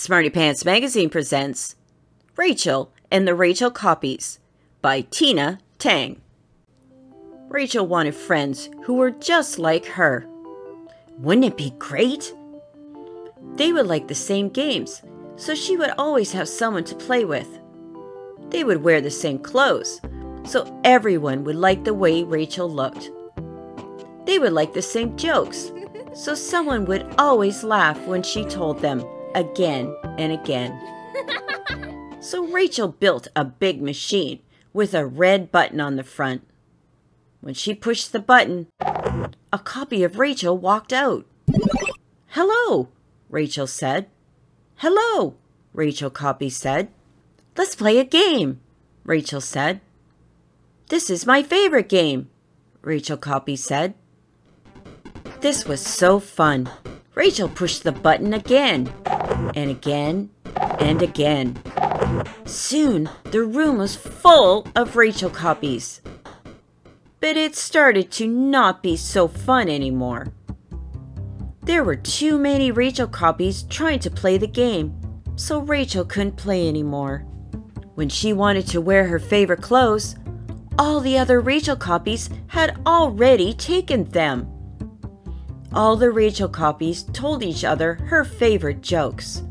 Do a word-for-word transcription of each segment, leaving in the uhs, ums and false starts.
Smarty Pants Magazine presents Rachel and the Rachel Copies by Tina Tang. Rachel wanted friends who were just like her. Wouldn't it be great? They would like the same games, so she would always have someone to play with. They would wear the same clothes, so everyone would like the way Rachel looked. They would like the same jokes, so someone would always laugh when she told them again and again. So Rachel built a big machine with a red button on the front. When she pushed the button, a copy of Rachel walked out. "Hello," Rachel said. "Hello," Rachel copy said. "Let's play a game," Rachel said. "This is my favorite game," Rachel copy said. This was so fun. Rachel pushed the button again, and again, and again. Soon, the room was full of Rachel copies. But it started to not be so fun anymore. There were too many Rachel copies trying to play the game, so Rachel couldn't play anymore. When she wanted to wear her favorite clothes, all the other Rachel copies had already taken them. All the Rachel copies told each other her favorite jokes.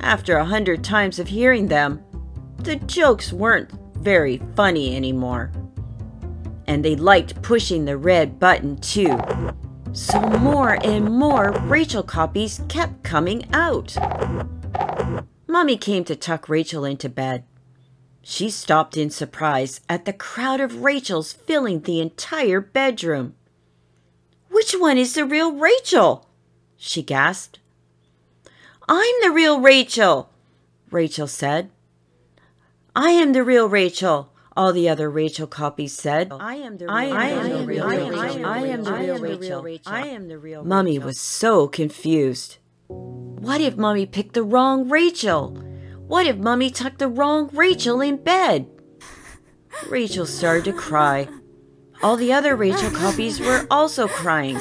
After a hundred times of hearing them, the jokes weren't very funny anymore. And they liked pushing the red button too. So more and more Rachel copies kept coming out. Mommy came to tuck Rachel into bed. She stopped in surprise at the crowd of Rachels filling the entire bedroom. "Which one is the real Rachel?" she gasped. "I'm the real Rachel," Rachel said. "I am the real Rachel," all the other Rachel copies said. "I am the real Rachel. I am the real Rachel. I am the real Rachel." Mommy was so confused. What if Mommy picked the wrong Rachel? What if Mommy tucked the wrong Rachel in bed? Rachel started to cry. All the other Rachel copies were also crying.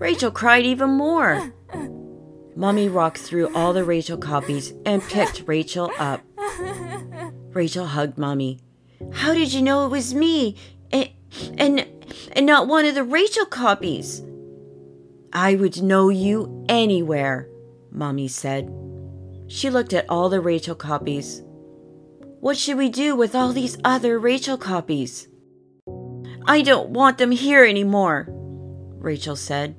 Rachel cried even more. Mommy walked through all the Rachel copies and picked Rachel up. Rachel hugged Mommy. "How did you know it was me and, and, and not one of the Rachel copies?" "I would know you anywhere," Mommy said. She looked at all the Rachel copies. "What should we do with all these other Rachel copies?" "I don't want them here anymore," Rachel said.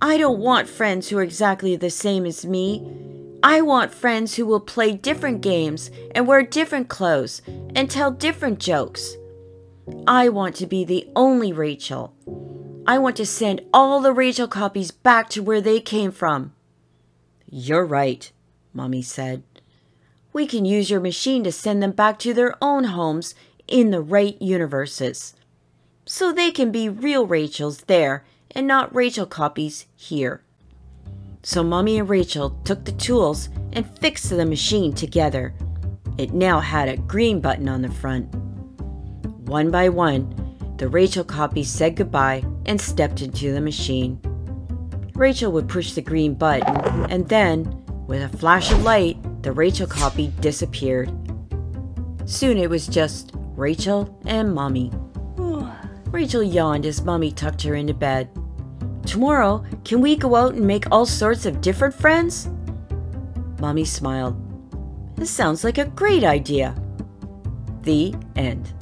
"I don't want friends who are exactly the same as me. I want friends who will play different games and wear different clothes and tell different jokes. I want to be the only Rachel. I want to send all the Rachel copies back to where they came from." "You're right," Mommy said. "We can use your machine to send them back to their own homes in the right universes. So they can be real Rachels there and not Rachel copies here." So Mommy and Rachel took the tools and fixed the machine together. It now had a green button on the front. One by one, the Rachel copies said goodbye and stepped into the machine. Rachel would push the green button, and then, with a flash of light, the Rachel copy disappeared. Soon it was just Rachel and Mommy. Rachel yawned as Mommy tucked her into bed. "Tomorrow, can we go out and make all sorts of different friends?" Mommy smiled. "This sounds like a great idea." The end.